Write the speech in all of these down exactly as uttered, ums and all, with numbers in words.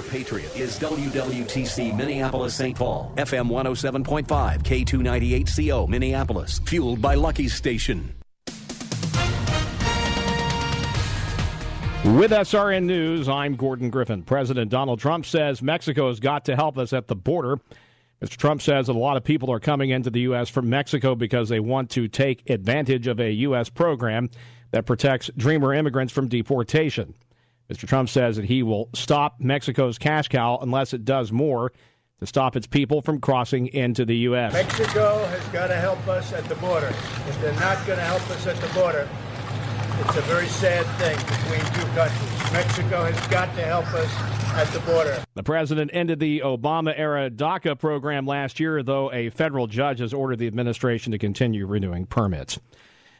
The Patriot is W W T C Minneapolis, Saint Paul, F M one oh seven point five, K two ninety-eight C O, Minneapolis, fueled by Lucky's Station. With S R N News, I'm Gordon Griffin. President Donald Trump says Mexico has got to help us at the border. Mister Trump says that a lot of people are coming into the U S from Mexico because they want to take advantage of a U S program that protects dreamer immigrants from deportation. Mister Trump says that he will stop Mexico's cash cow unless it does more to stop its people from crossing into the U S. Mexico has got to help us at the border. If they're not going to help us at the border, it's a very sad thing between two countries. Mexico has got to help us at the border. The president ended the Obama-era DACA program last year, though a federal judge has ordered the administration to continue renewing permits.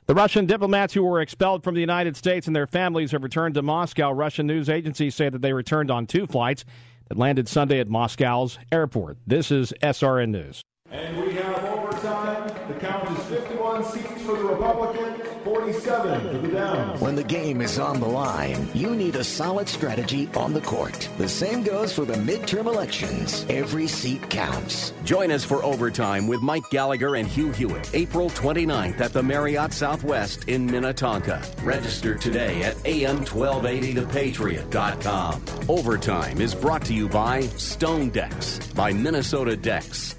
The Russian diplomats who were expelled from the United States and their families have returned to Moscow. Russian news agencies say that they returned on two flights that landed Sunday at Moscow's airport. This is S R N News. And we have overtime. The count is fifty-one seats for the Republicans, forty-seven for the Dems. When the game is on the line, you need a solid strategy on the court. The same goes for the midterm elections. Every seat counts. Join us for Overtime with Mike Gallagher and Hugh Hewitt, April twenty-ninth at the Marriott Southwest in Minnetonka. Register today at A M twelve eighty the patriot dot com. Overtime is brought to you by Stone Decks, by Minnesota Decks.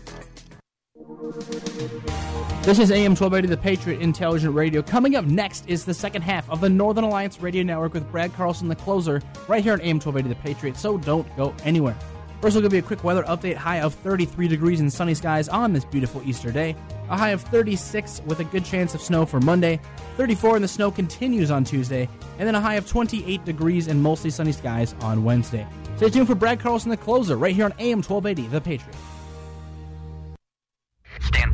This is A M twelve eighty, The Patriot Intelligent Radio. Coming up next is the second half of the Northern Alliance Radio Network with Brad Carlson, the closer, right here on A M twelve eighty, The Patriot, so don't go anywhere. First, we'll give you a quick weather update. High of thirty-three degrees and sunny skies on this beautiful Easter day. A high of thirty-six with a good chance of snow for Monday. thirty-four and the snow continues on Tuesday. And then a high of twenty-eight degrees and mostly sunny skies on Wednesday. Stay tuned for Brad Carlson, the closer, right here on A M twelve eighty, The Patriot. Stand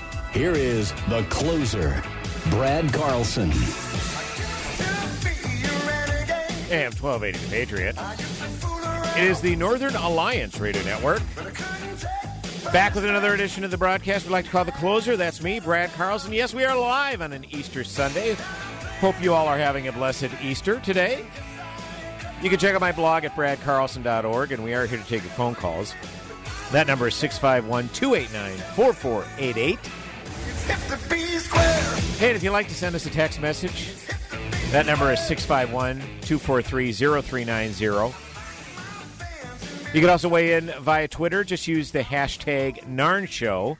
Here is the closer, Brad Carlson. A M twelve eighty, The Patriot. It is the Northern Alliance Radio Network. Back with another edition of the broadcast we'd like to call The Closer. That's me, Brad Carlson. Yes, we are live on an Easter Sunday. Hope you all are having a blessed Easter today. You can check out my blog at brad carlson dot org, and we are here to take your phone calls. That number is six five one, two eight nine, four four eight eight. Hey, and if you'd like to send us a text message, that number is six five one, two four three, zero three nine zero. You can also weigh in via Twitter. Just use the hashtag Narn Show.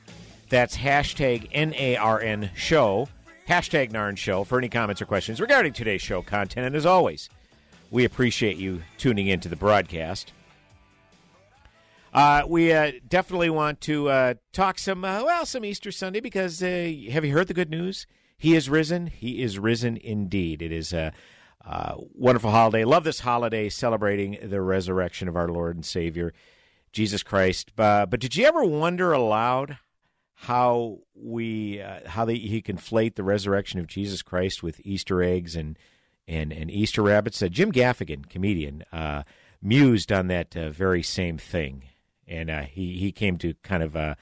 That's hashtag N A R N Show. Hashtag Narn Show for any comments or questions regarding today's show content. And as always, we appreciate you tuning into the broadcast. Uh, we uh, definitely want to uh, talk some, uh, well, some Easter Sunday because uh, have you heard the good news? He is risen. He is risen indeed. It is a, a wonderful holiday. Love this holiday celebrating the resurrection of our Lord and Savior, Jesus Christ. Uh, but did you ever wonder aloud how we uh, how they, he conflate the resurrection of Jesus Christ with Easter eggs and and, and Easter rabbits? Uh, Jim Gaffigan, comedian, uh, mused on that uh, very same thing. And uh, he, he came to kind of uh,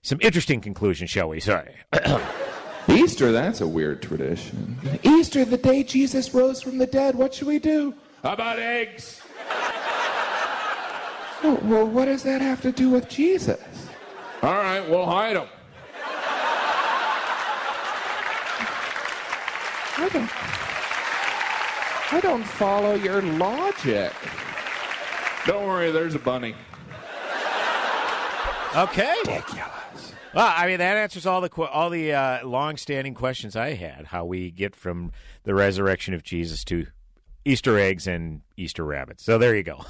some interesting conclusions, shall we? Sorry. Easter, that's a weird tradition. Easter, the day Jesus rose from the dead. What should we do? How about eggs? Oh, well, what does that have to do with Jesus? All right, we'll hide them. I don't, I don't follow your logic. Don't worry, there's a bunny. Okay. Ridiculous. Well, I mean, that answers all the all the uh, long-standing questions I had, how we get from the resurrection of Jesus to Easter eggs and Easter rabbits. So there you go.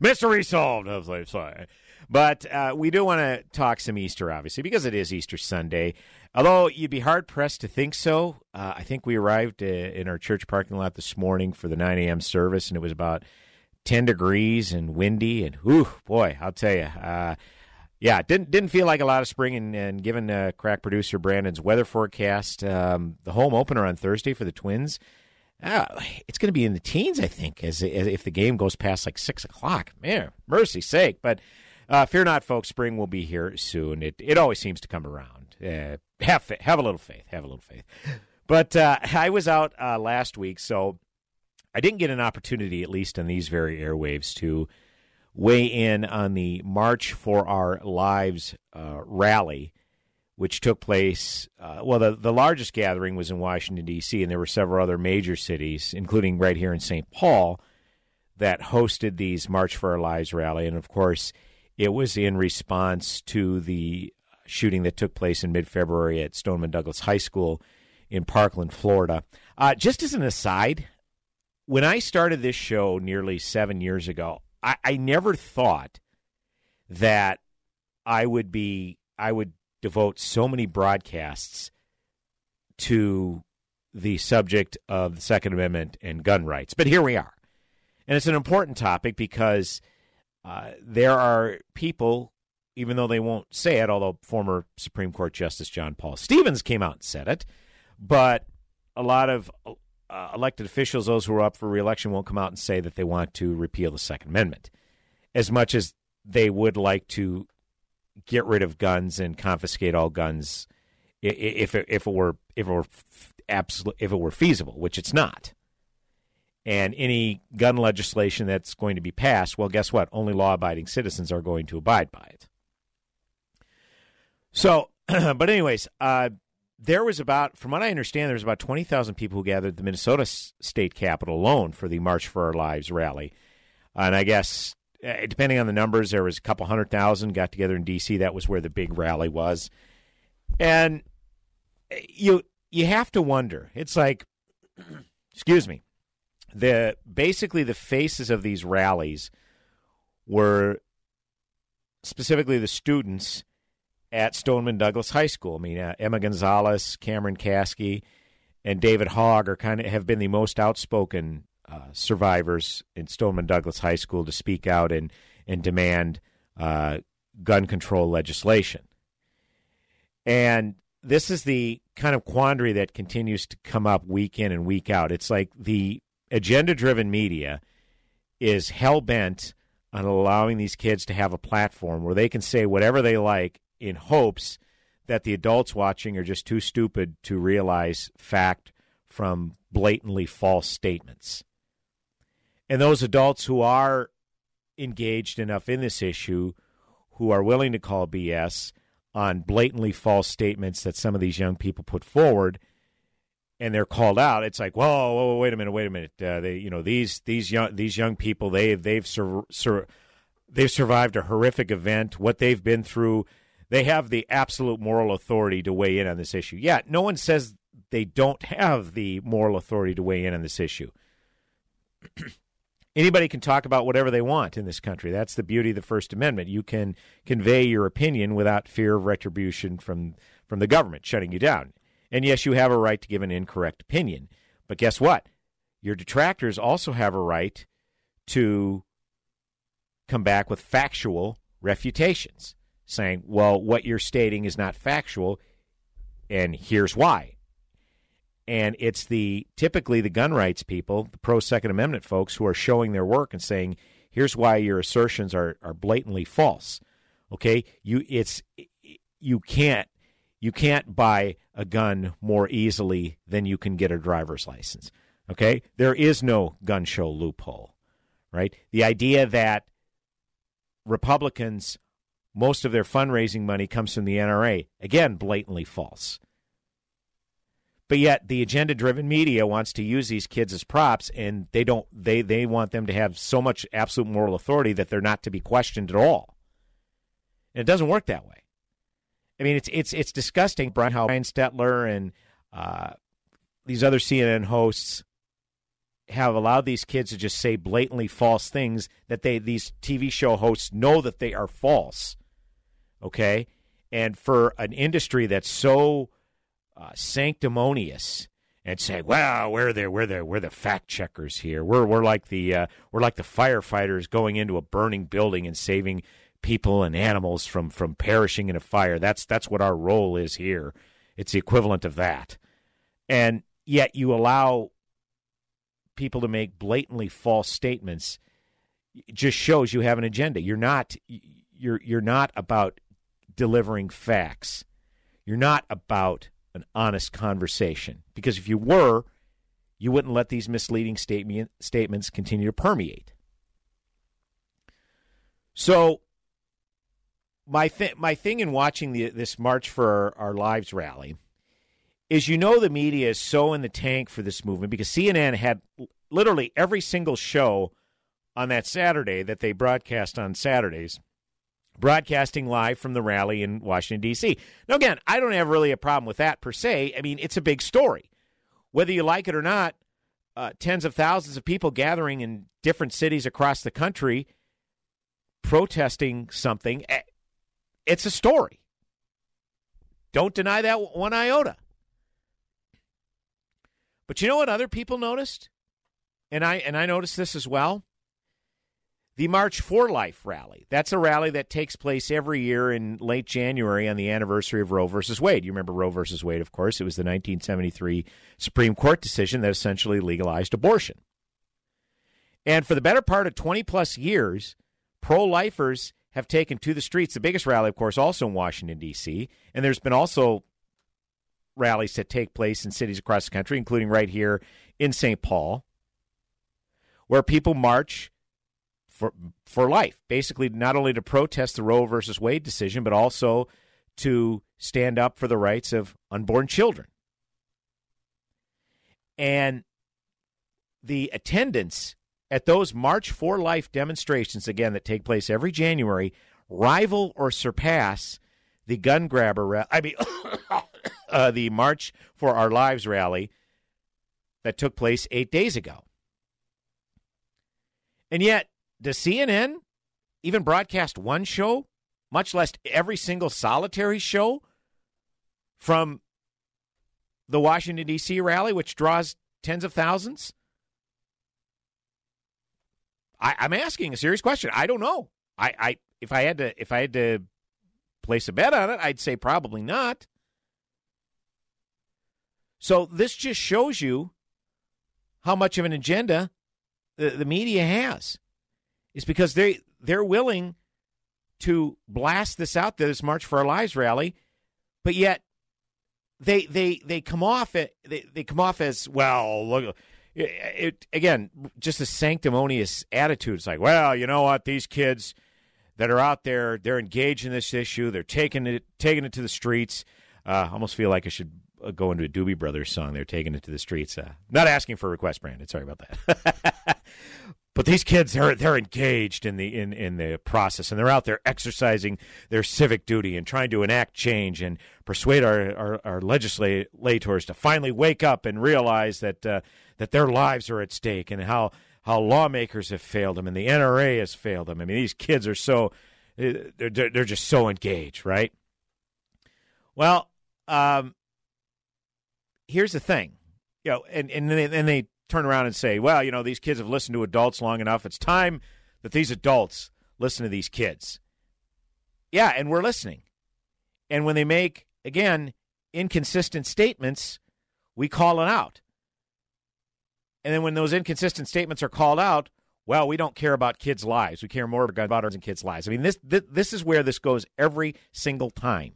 Mystery solved. I was like, sorry. But uh, we do want to talk some Easter, obviously, because it is Easter Sunday. Although you'd be hard-pressed to think so. Uh, I think we arrived uh, in our church parking lot this morning for the nine a.m. service, and it was about ten degrees and windy, and whew, boy, I'll tell you, uh, yeah, didn't didn't feel like a lot of spring. And, and given uh, crack producer Brandon's weather forecast, um, the home opener on Thursday for the Twins, uh, it's going to be in the teens, I think, as, as if the game goes past like six o'clock. Man, mercy's sake! But uh, fear not, folks, spring will be here soon. It it always seems to come around. Uh, have fa- have a little faith. Have a little faith. But uh, I was out uh, last week, so I didn't get an opportunity, at least on these very airwaves, to weigh in on the March for Our Lives uh, rally, which took place, uh, well, the, the largest gathering was in Washington, D C, and there were several other major cities, including right here in Saint Paul, that hosted these March for Our Lives rally. And, of course, it was in response to the shooting that took place in mid-February at Stoneman Douglas High School in Parkland, Florida. Uh, just as an aside, when I started this show nearly seven years ago, I, I never thought that I would be I would devote so many broadcasts to the subject of the Second Amendment and gun rights. But here we are. And it's an important topic because uh, there are people, even though they won't say it, although former Supreme Court Justice John Paul Stevens came out and said it, but a lot of Uh, elected officials, those who are up for re-election, won't come out and say that they want to repeal the Second Amendment, as much as they would like to get rid of guns and confiscate all guns if it, if it were if it were absolutely if it were feasible, which it's not. And any gun legislation that's going to be passed, well, guess what? Only law-abiding citizens are going to abide by it. So, but anyways, uh, There was about, from what I understand, there was about twenty thousand people who gathered at the Minnesota State Capitol alone for the March for Our Lives rally. And I guess, depending on the numbers, there was a couple hundred thousand got together in D C. That was where the big rally was. And you you have to wonder. It's like, excuse me, the basically the faces of these rallies were specifically the students at Stoneman Douglas High School. I mean, uh, Emma Gonzalez, Cameron Kasky, and David Hogg are kind of have been the most outspoken uh, survivors in Stoneman Douglas High School to speak out and and demand uh, gun control legislation. And this is the kind of quandary that continues to come up week in and week out. It's like the agenda-driven media is hell-bent on allowing these kids to have a platform where they can say whatever they like, in hopes that the adults watching are just too stupid to realize fact from blatantly false statements. And those adults who are engaged enough in this issue, who are willing to call B S on blatantly false statements that some of these young people put forward, and they're called out, it's like, whoa, whoa, wait a minute, wait a minute. Uh, they, you know, these these young these young people, they they've sur- sur- they've survived a horrific event. What they've been through. They have the absolute moral authority to weigh in on this issue. Yeah, no one says they don't have the moral authority to weigh in on this issue. Anybody can talk about whatever they want in this country. That's the beauty of the First Amendment. You can convey your opinion without fear of retribution from, from the government shutting you down. And yes, you have a right to give an incorrect opinion. But guess what? Your detractors also have a right to come back with factual refutations, saying, well, what you're stating is not factual, and here's why. And it's the typically the gun rights people, the pro-Second Amendment folks, who are showing their work and saying, here's why your assertions are, are blatantly false. Okay? You it's you can't you can't buy a gun more easily than you can get a driver's license. Okay? There is no gun show loophole. Right? The idea that Republicans, most of their fundraising money comes from the N R A. Again, blatantly false. But yet the agenda-driven media wants to use these kids as props, and they don't. They, they want them to have so much absolute moral authority that they're not to be questioned at all. And it doesn't work that way. I mean, it's it's it's disgusting how Brian Stelter and uh, these other C N N hosts have allowed these kids to just say blatantly false things that they these T V show hosts know that they are false. Okay, and for an industry that's so uh, sanctimonious and say, "Well, we're the we're the we're the fact checkers here. We're we're like the uh, we're like the firefighters going into a burning building and saving people and animals from from perishing in a fire. That's that's what our role is here. It's the equivalent of that." And yet, you allow people to make blatantly false statements. It just shows you have an agenda. You're not you're you're not about delivering facts. You're not about an honest conversation, because if you were, you wouldn't let these misleading statement, statements continue to permeate. So my, th- my thing in watching the, this March for Our, Our Lives rally is, you know, the media is so in the tank for this movement, because C N N had literally every single show on that Saturday that they broadcast on Saturdays, broadcasting live from the rally in Washington, D C. Now, again, I don't have really a problem with that per se. I mean, it's a big story. Whether you like it or not, uh, tens of thousands of people gathering in different cities across the country protesting something, it's a story. Don't deny that one iota. But you know what other people noticed? And I and I noticed this as well. The March for Life rally. That's a rally that takes place every year in late January on the anniversary of Roe versus Wade. You remember Roe versus Wade, of course. It was the nineteen seventy-three Supreme Court decision that essentially legalized abortion. And for the better part of twenty-plus years, pro-lifers have taken to the streets. The biggest rally, of course, also in Washington, D C, and there's been also rallies that take place in cities across the country, including right here in Saint Paul, where people march For, for life, basically not only to protest the Roe versus Wade decision, but also to stand up for the rights of unborn children. And the attendance at those March for Life demonstrations, again, that take place every January, rival or surpass the gun grabber rally, I mean, uh, the March for Our Lives rally that took place eight days ago. And yet, does C N N even broadcast one show, much less every single solitary show from the Washington, D C rally, which draws tens of thousands? I, I'm asking a serious question. I don't know. I, I if I had to if I had to place a bet on it, I'd say probably not. So this just shows you how much of an agenda the, the media has. It's because they, they're willing to blast this out there, this March for Our Lives rally, but yet they they they come off at, they, they come off as, well, look, it, it, again, just a sanctimonious attitude. It's like, well, you know what, these kids that are out there, they're engaged in this issue, they're taking it taking it to the streets. Uh, I almost feel like I should go into a Doobie Brothers song. They're taking it to the streets. Uh, not asking for a request, Brandon. Sorry about that. But these kids are they're engaged in the in, in the process, and they're out there exercising their civic duty and trying to enact change and persuade our, our, our legislators to finally wake up and realize that uh, that their lives are at stake, and how how lawmakers have failed them and the N R A has failed them. I mean, these kids are so they're they're just so engaged, right? Well, um, here's the thing, you know, and and they, and they. turn around and say, well, you know, these kids have listened to adults long enough. It's time that these adults listen to these kids. Yeah, and we're listening. And when they make, again, inconsistent statements, we call it out. And then when those inconsistent statements are called out, well, we don't care about kids' lives. We care more about our kids' lives. I mean, this, this this is where this goes every single time.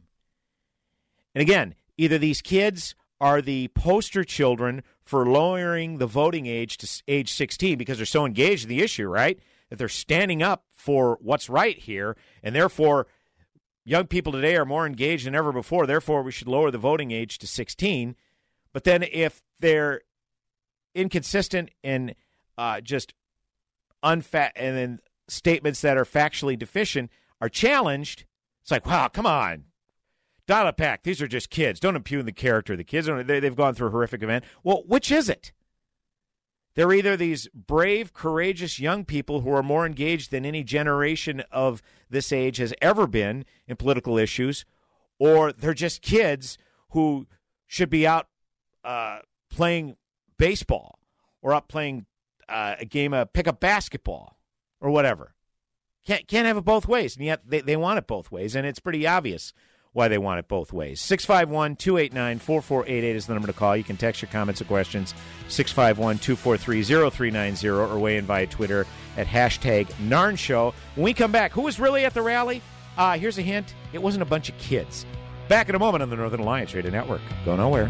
And again, either these kids are the poster children for lowering the voting age to age sixteen because they're so engaged in the issue, right, that they're standing up for what's right here, and therefore young people today are more engaged than ever before, therefore we should lower the voting age to sixteen. But then if they're inconsistent and uh, just unfa- and then statements that are factually deficient are challenged, it's like, wow, come on. Donna Pack, these are just kids. Don't impugn the character of the kids. They, they've gone through a horrific event. Well, which is it? They're either these brave, courageous young people who are more engaged than any generation of this age has ever been in political issues, or they're just kids who should be out uh, playing baseball or out playing uh, a game of pickup basketball or whatever. Can't can't have it both ways, and yet they, they want it both ways, and it's pretty obvious why they want it both ways. six five one, two eight nine, four four eight eight is the number to call. You can text your comments or questions, six five one, two four three, zero three nine zero, or weigh in via Twitter at hashtag NarnShow. When we come back, who was really at the rally? Uh, here's a hint. It wasn't a bunch of kids. Back in a moment on the Northern Alliance Radio Network. Go nowhere.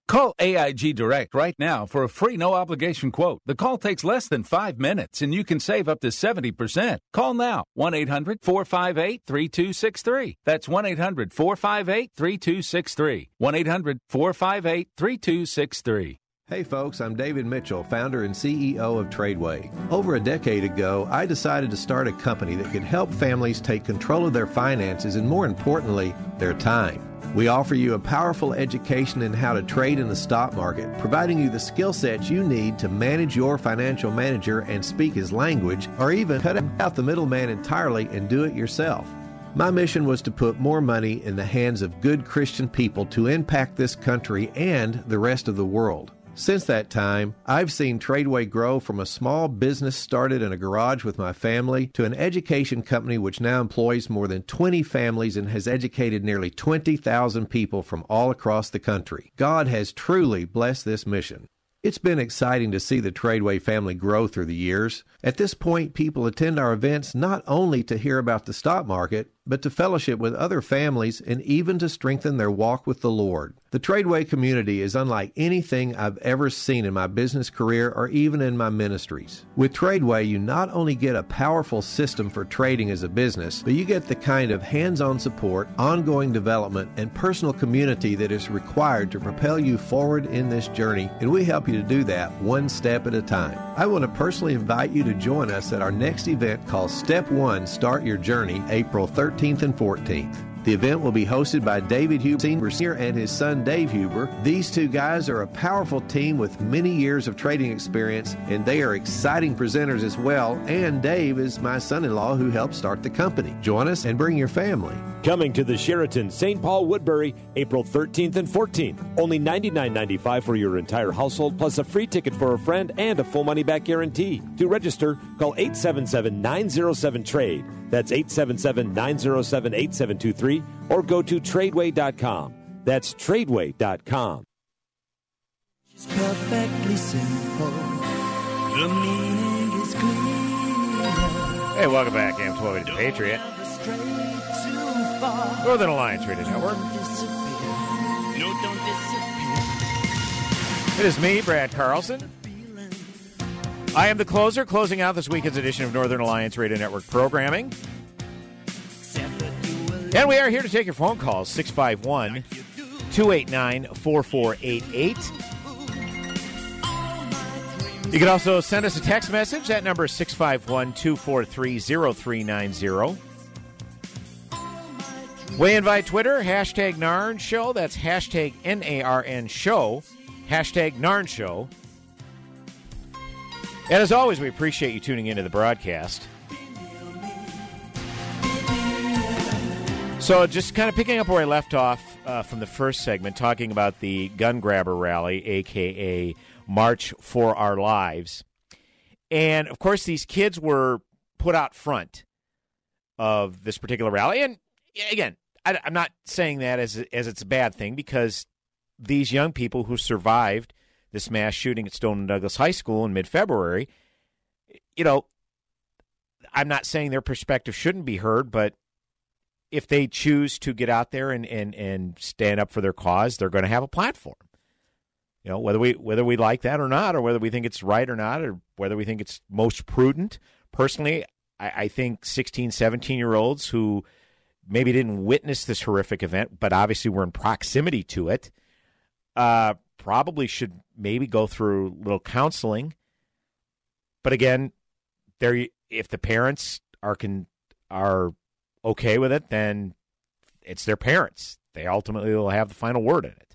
Call A I G Direct right now for a free no-obligation quote. The call takes less than five minutes, and you can save up to seventy percent. Call now, one eight hundred, four five eight, three two six three. That's one eight hundred, four five eight, three two six three. one eight hundred, four five eight, three two six three. Hey folks, I'm David Mitchell, founder and C E O of Tradeway. Over a decade ago, I decided to start a company that could help families take control of their finances and, more importantly, their time. We offer you a powerful education in how to trade in the stock market, providing you the skill sets you need to manage your financial manager and speak his language, or even cut out the middleman entirely and do it yourself. My mission was to put more money in the hands of good Christian people to impact this country and the rest of the world. Since that time, I've seen Tradeway grow from a small business started in a garage with my family to an education company which now employs more than twenty families and has educated nearly twenty thousand people from all across the country. God has truly blessed this mission. It's been exciting to see the Tradeway family grow through the years. At this point, people attend our events not only to hear about the stock market, but to fellowship with other families and even to strengthen their walk with the Lord. The Tradeway community is unlike anything I've ever seen in my business career or even in my ministries. With Tradeway, you not only get a powerful system for trading as a business, but you get the kind of hands-on support, ongoing development, and personal community that is required to propel you forward in this journey, and we help you to do that one step at a time. I want to personally invite you to join us at our next event called Step one, Start Your Journey, April thirteenth and fourteenth. The event will be hosted by David Huber Senior and his son Dave Huber. These two guys are a powerful team with many years of trading experience, and they are exciting presenters as well. And Dave is my son-in-law who helped start the company. Join us and bring your family. Coming to the Sheraton Saint Paul Woodbury, April thirteenth and fourteenth. Only ninety-nine dollars and ninety-five cents for your entire household, plus a free ticket for a friend and a full money-back guarantee. To register, call eight seven seven, nine zero seven, T R A D E. That's eight seven seven, nine zero seven, eight seven two three. Or go to Tradeway dot com. That's Tradeway dot com. She's perfectly simple. The meaning is clear. Hey, welcome back, A M twelve eighty to Patriot. Northern Alliance Radio Network. No, don't disappear. It is me, Brad Carlson. I am the closer, closing out this weekend's edition of Northern Alliance Radio Network programming. And we are here to take your phone calls, six five one, two eight nine, four four eight eight. You can also send us a text message. That number is six five one, two four three, zero three nine zero. Weigh in via Twitter, hashtag Narn Show. That's hashtag N A R N Show, hashtag Narn Show. And as always, we appreciate you tuning into the broadcast. So just kind of picking up where I left off uh, from the first segment, talking about the gun grabber rally, a k a. March for Our Lives. And, of course, these kids were put out front of this particular rally. And, again, I, I'm not saying that as, as it's a bad thing, because these young people who survived this mass shooting at Stoneman Douglas High School in mid-February, you know, I'm not saying their perspective shouldn't be heard, but if they choose to get out there and, and, and stand up for their cause, they're going to have a platform. You know, whether we whether we like that or not, or whether we think it's right or not, or whether we think it's most prudent. Personally, I, I think sixteen, seventeen-year-olds who maybe didn't witness this horrific event, but obviously were in proximity to it, uh, probably should maybe go through a little counseling. But again, there if the parents are can are okay with it, then it's their parents. They ultimately will have the final word in it.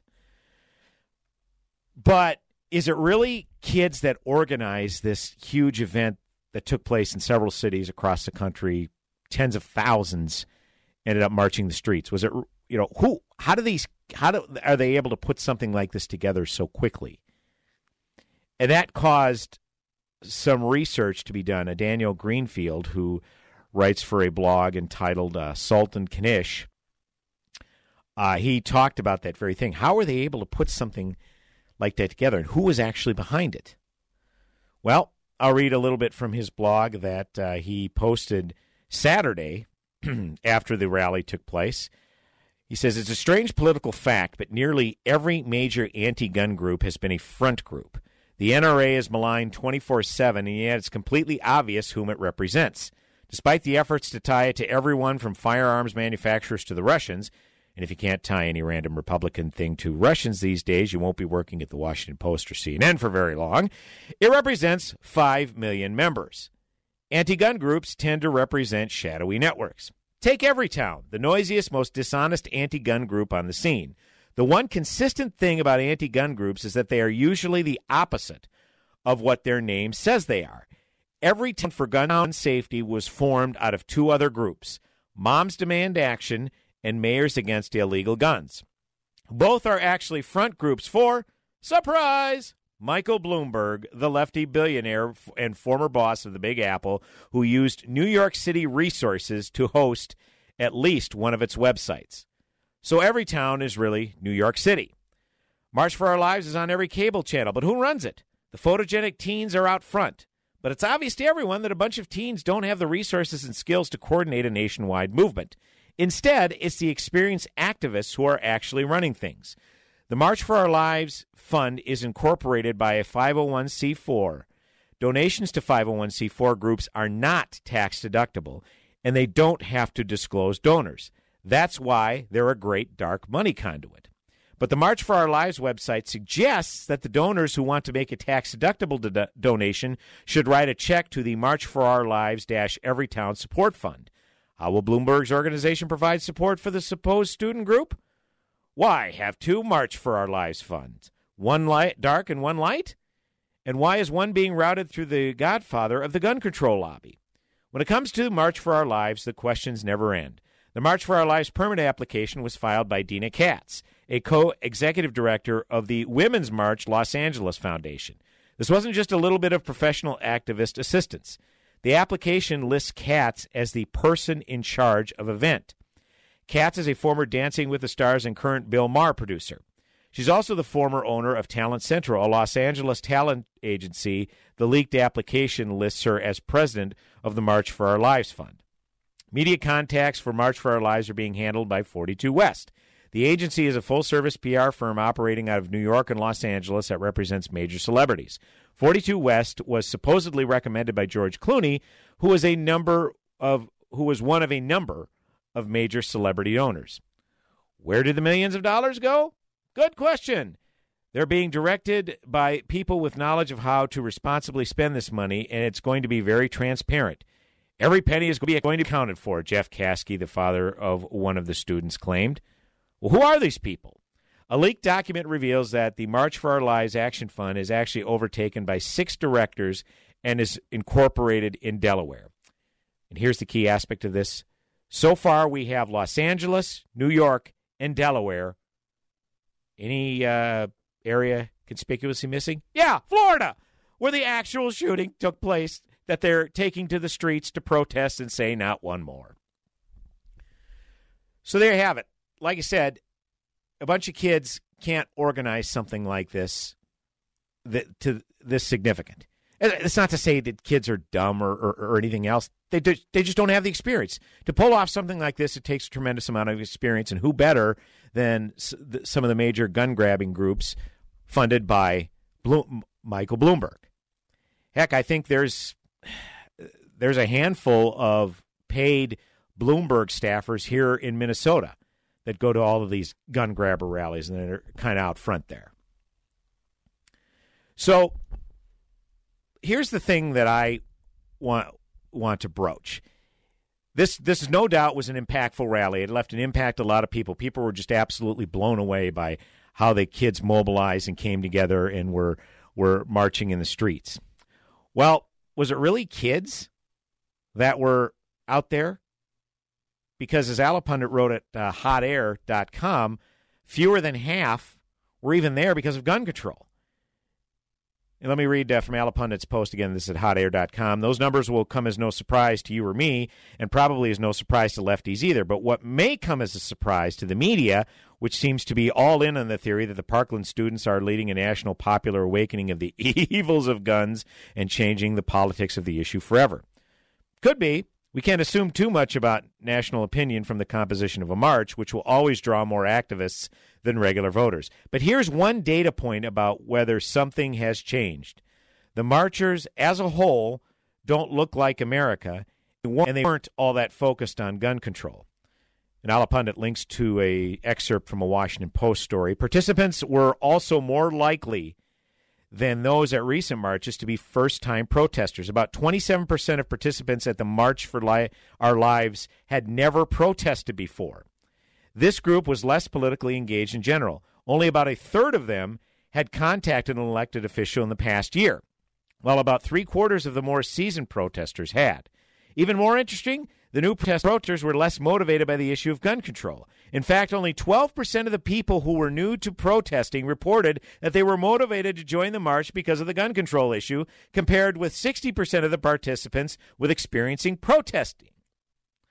But is it really kids that organized this huge event that took place in several cities across the country, tens of thousands ended up marching the streets? Was it, you know, who, how do these, how do, are they able to put something like this together so quickly? And that caused some research to be done. A Daniel Greenfield, who writes for a blog entitled uh, Sultan Knish, uh, he talked about that very thing. How were they able to put something like that together, and who was actually behind it? Well, I'll read a little bit from his blog that uh, he posted Saturday after the rally took place. He says, "It's a strange political fact, but nearly every major anti-gun group has been a front group. The N R A is maligned twenty-four seven, and yet it's completely obvious whom it represents. Despite the efforts to tie it to everyone from firearms manufacturers to the Russians, and if you can't tie any random Republican thing to Russians these days, you won't be working at the Washington Post or C N N for very long. It represents five million members. Anti-gun groups tend to represent shadowy networks. Take Everytown, the noisiest, most dishonest anti-gun group on the scene. The one consistent thing about anti-gun groups is that they are usually the opposite of what their name says they are. Everytown for Gun Safety was formed out of two other groups, Moms Demand Action and Mayors Against Illegal Guns. Both are actually front groups for, surprise, Michael Bloomberg, the lefty billionaire and former boss of the Big Apple, who used New York City resources to host at least one of its websites. So Everytown is really New York City. March for Our Lives is on every cable channel, but who runs it? The photogenic teens are out front. But it's obvious to everyone that a bunch of teens don't have the resources and skills to coordinate a nationwide movement. Instead, it's the experienced activists who are actually running things. The March for Our Lives Fund is incorporated by a five oh one c four. Donations to five oh one c four groups are not tax deductible, and they don't have to disclose donors. That's why they're a great dark money conduit. But the March for Our Lives website suggests that the donors who want to make a tax-deductible do- donation should write a check to the March for Our Lives-Everytown Support Fund. How will Bloomberg's organization provide support for the supposed student group? Why have two March for Our Lives funds, one light, dark and one light? And why is one being routed through the godfather of the gun control lobby? When it comes to March for Our Lives, the questions never end. The March for Our Lives permit application was filed by Dina Katz, a co-executive director of the Women's March Los Angeles Foundation. This wasn't just a little bit of professional activist assistance. The application lists Katz as the person in charge of event. Katz is a former Dancing with the Stars and current Bill Maher producer. She's also the former owner of Talent Central, a Los Angeles talent agency. The leaked application lists her as president of the March for Our Lives Fund. Media contacts for March for Our Lives are being handled by forty-two West. The agency is a full-service P R firm operating out of New York and Los Angeles that represents major celebrities. forty-two West was supposedly recommended by George Clooney, who was a number of who was one of a number of major celebrity owners. Where did the millions of dollars go? Good question. They're being directed by people with knowledge of how to responsibly spend this money, and it's going to be very transparent. Every penny is going to be accounted for, Jeff Kasky, the father of one of the students, claimed. Well, who are these people? A leaked document reveals that the March for Our Lives Action Fund is actually overtaken by six directors and is incorporated in Delaware. And here's the key aspect of this. So far, we have Los Angeles, New York, and Delaware. Any uh, area conspicuously missing? Yeah, Florida, where the actual shooting took place that they're taking to the streets to protest and say not one more. So there you have it. Like I said, a bunch of kids can't organize something like this that, to this significant. And it's not to say that kids are dumb or, or, or anything else. They do, they just don't have the experience. To pull off something like this, it takes a tremendous amount of experience, and who better than s- the, some of the major gun-grabbing groups funded by Bloom, Michael Bloomberg. Heck, I think there's there's a handful of paid Bloomberg staffers here in Minnesota that go to all of these gun-grabber rallies, and they're kind of out front there. So here's the thing that I want want to broach. This this no doubt was an impactful rally. It left an impact. A lot of people. People were just absolutely blown away by how the kids mobilized and came together and were were marching in the streets. Well, was it really kids that were out there? Because as Alapundit wrote at uh, hot air dot com, fewer than half were even there because of gun control. And let me read uh, from Alapundit's post again. This is at hot air dot com. Those numbers will come as no surprise to you or me, and probably as no surprise to lefties either. But what may come as a surprise to the media, which seems to be all in on the theory that the Parkland students are leading a national popular awakening of the evils of guns and changing the politics of the issue forever. Could be. We can't assume too much about national opinion from the composition of a march, which will always draw more activists than regular voters. But here's one data point about whether something has changed. The marchers as a whole don't look like America, and they weren't all that focused on gun control. And Alapundit links to an excerpt from a Washington Post story. Participants were also more likely than those at recent marches to be first-time protesters. About twenty-seven percent of participants at the March for Li- Our Lives had never protested before. This group was less politically engaged in general. Only about a third of them had contacted an elected official in the past year, while about three-quarters of the more seasoned protesters had. Even more interesting, the new protesters were less motivated by the issue of gun control. In fact, only twelve percent of the people who were new to protesting reported that they were motivated to join the march because of the gun control issue, compared with sixty percent of the participants with experiencing protesting.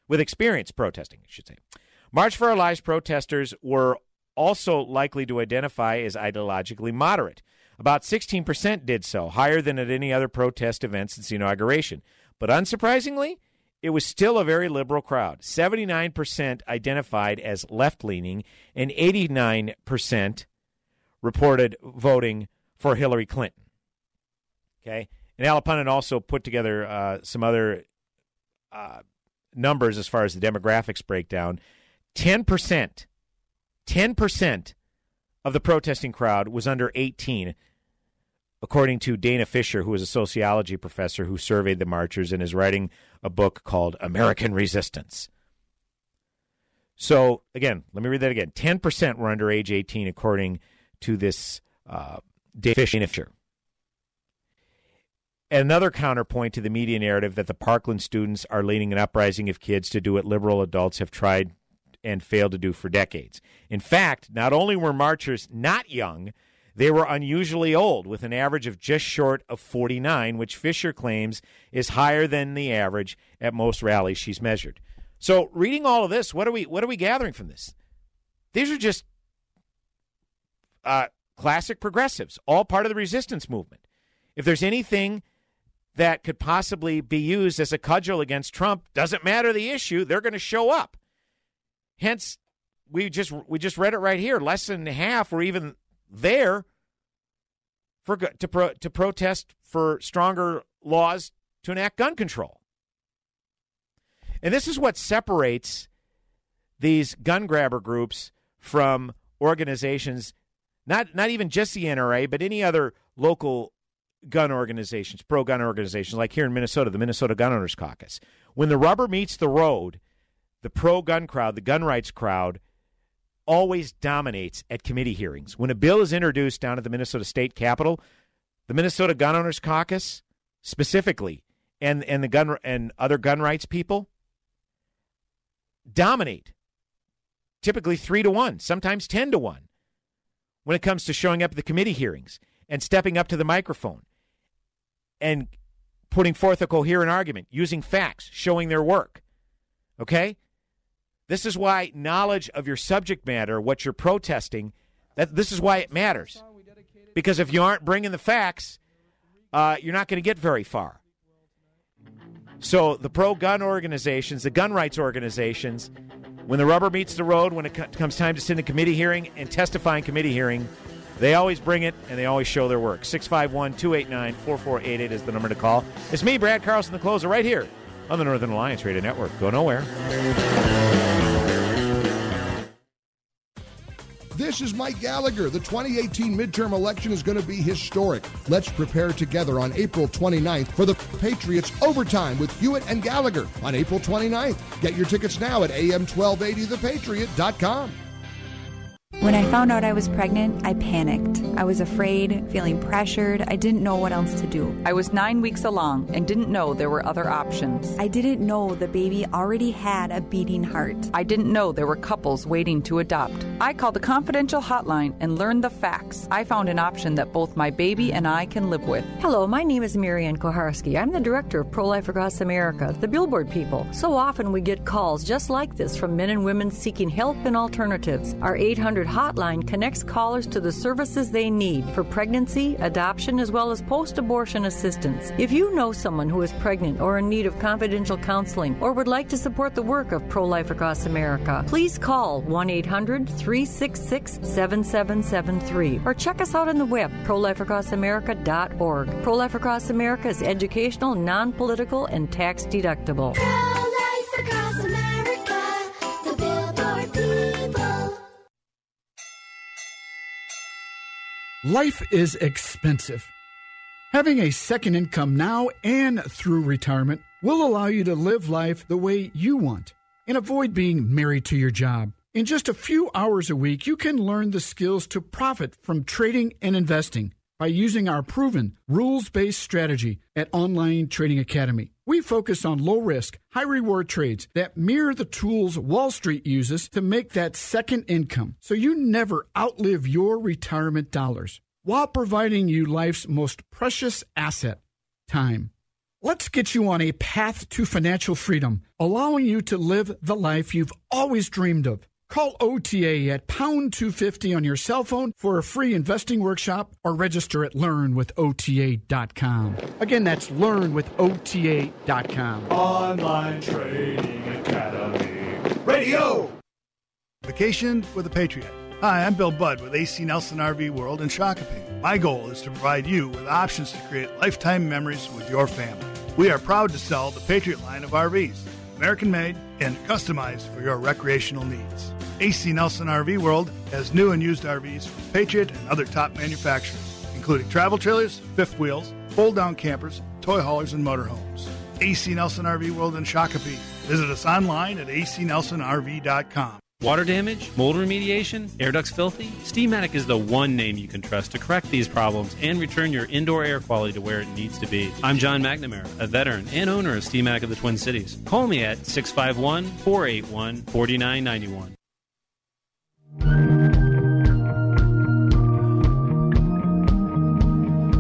With experience protesting, I should say. March for Our Lives protesters were also likely to identify as ideologically moderate. About sixteen percent did so, higher than at any other protest event since the inauguration. But unsurprisingly, it was still a very liberal crowd. seventy-nine percent identified as left-leaning, and eighty-nine percent reported voting for Hillary Clinton. Okay, and Alapundit also put together uh, some other uh, numbers as far as the demographics breakdown. ten percent, ten percent of the protesting crowd was under eighteen. According to Dana Fisher, who is a sociology professor who surveyed the marchers and is writing a book called American Resistance. So, again, let me read that again. ten percent were under age eighteen, according to this uh, Dana Fisher. Another counterpoint to the media narrative that the Parkland students are leading an uprising of kids to do what liberal adults have tried and failed to do for decades. In fact, not only were marchers not young, they were unusually old, with an average of just short of forty-nine, which Fisher claims is higher than the average at most rallies she's measured. So reading all of this, what are we what are we gathering from this? These are just uh, classic progressives, all part of the resistance movement. If there's anything that could possibly be used as a cudgel against Trump, doesn't matter the issue, they're going to show up. Hence, we just we just read it right here. Less than half or even there for to pro, to protest for stronger laws to enact gun control. And this is what separates these gun grabber groups from organizations, not not even just the N R A, but any other local gun organizations, pro-gun organizations, like here in Minnesota, the Minnesota Gun Owners Caucus. When the rubber meets the road, the pro-gun crowd, the gun rights crowd, always dominates at committee hearings. When a bill is introduced down at the Minnesota State Capitol, the Minnesota Gun Owners Caucus specifically and, and the gun and other gun rights people dominate, typically three to one, sometimes ten to one, when it comes to showing up at the committee hearings and stepping up to the microphone and putting forth a coherent argument, using facts, showing their work. Okay? This is why knowledge of your subject matter, what you're protesting, that this is why it matters. Because if you aren't bringing the facts, uh, you're not going to get very far. So the pro-gun organizations, the gun rights organizations, when the rubber meets the road, when it co- comes time to sit in the committee hearing and testify in committee hearing, they always bring it, and they always show their work. six five one, two eight nine, four four eight eight is the number to call. It's me, Brad Carlson, the closer, right here on the Northern Alliance Radio Network. Go nowhere. This is Mike Gallagher. The twenty eighteen midterm election is going to be historic. Let's prepare together on April twenty-ninth for the Patriots Overtime with Hewitt and Gallagher on April twenty-ninth. Get your tickets now at A M twelve eighty the patriot dot com. When I found out I was pregnant, I panicked. I was afraid, feeling pressured. I didn't know what else to do. I was nine weeks along and didn't know there were other options. I didn't know the baby already had a beating heart. I didn't know there were couples waiting to adopt. I called the confidential hotline and learned the facts. I found an option that both my baby and I can live with. Hello, my name is Marianne Koharski. I'm the director of Pro-Life Across America, the Billboard people. So often we get calls just like this from men and women seeking help and alternatives. Our eight hundred hotline connects callers to the services they need for pregnancy, adoption, as well as post-abortion assistance. If you know someone who is pregnant or in need of confidential counseling or would like to support the work of Pro-Life Across America, please call one eight hundred, three six six, seven seven seven three or check us out on the web, pro life across america dot org. Pro-Life Across America is educational, non-political, and tax-deductible. Pro-Life Across America, the Billboard people. Life is expensive. Having a second income now and through retirement will allow you to live life the way you want and avoid being married to your job. In just a few hours a week, you can learn the skills to profit from trading and investing by using our proven rules-based strategy at Online Trading Academy. We focus on low-risk, high-reward trades that mirror the tools Wall Street uses to make that second income so you never outlive your retirement dollars while providing you life's most precious asset, time. Let's get you on a path to financial freedom, allowing you to live the life you've always dreamed of. Call O T A at pound two fifty on your cell phone for a free investing workshop or register at learn with O T A dot com. Again, that's learn with O T A dot com. Online Trading Academy Radio. Vacation with a Patriot. Hi, I'm Bill Budd with A C Nelson R V World in Shakopee. My goal is to provide you with options to create lifetime memories with your family. We are proud to sell the Patriot line of R Vs, American-made and customized for your recreational needs. A C Nelson R V World has new and used R Vs from Patriot and other top manufacturers, including travel trailers, fifth wheels, fold-down campers, toy haulers, and motorhomes. A C Nelson R V World in Shakopee. Visit us online at A C Nelson R V dot com. Water damage, mold remediation, air ducts filthy? Steamatic is the one name you can trust to correct these problems and return your indoor air quality to where it needs to be. I'm John McNamara, a veteran and owner of Steamatic of the Twin Cities. Call me at six five one, four eight one, four nine nine one.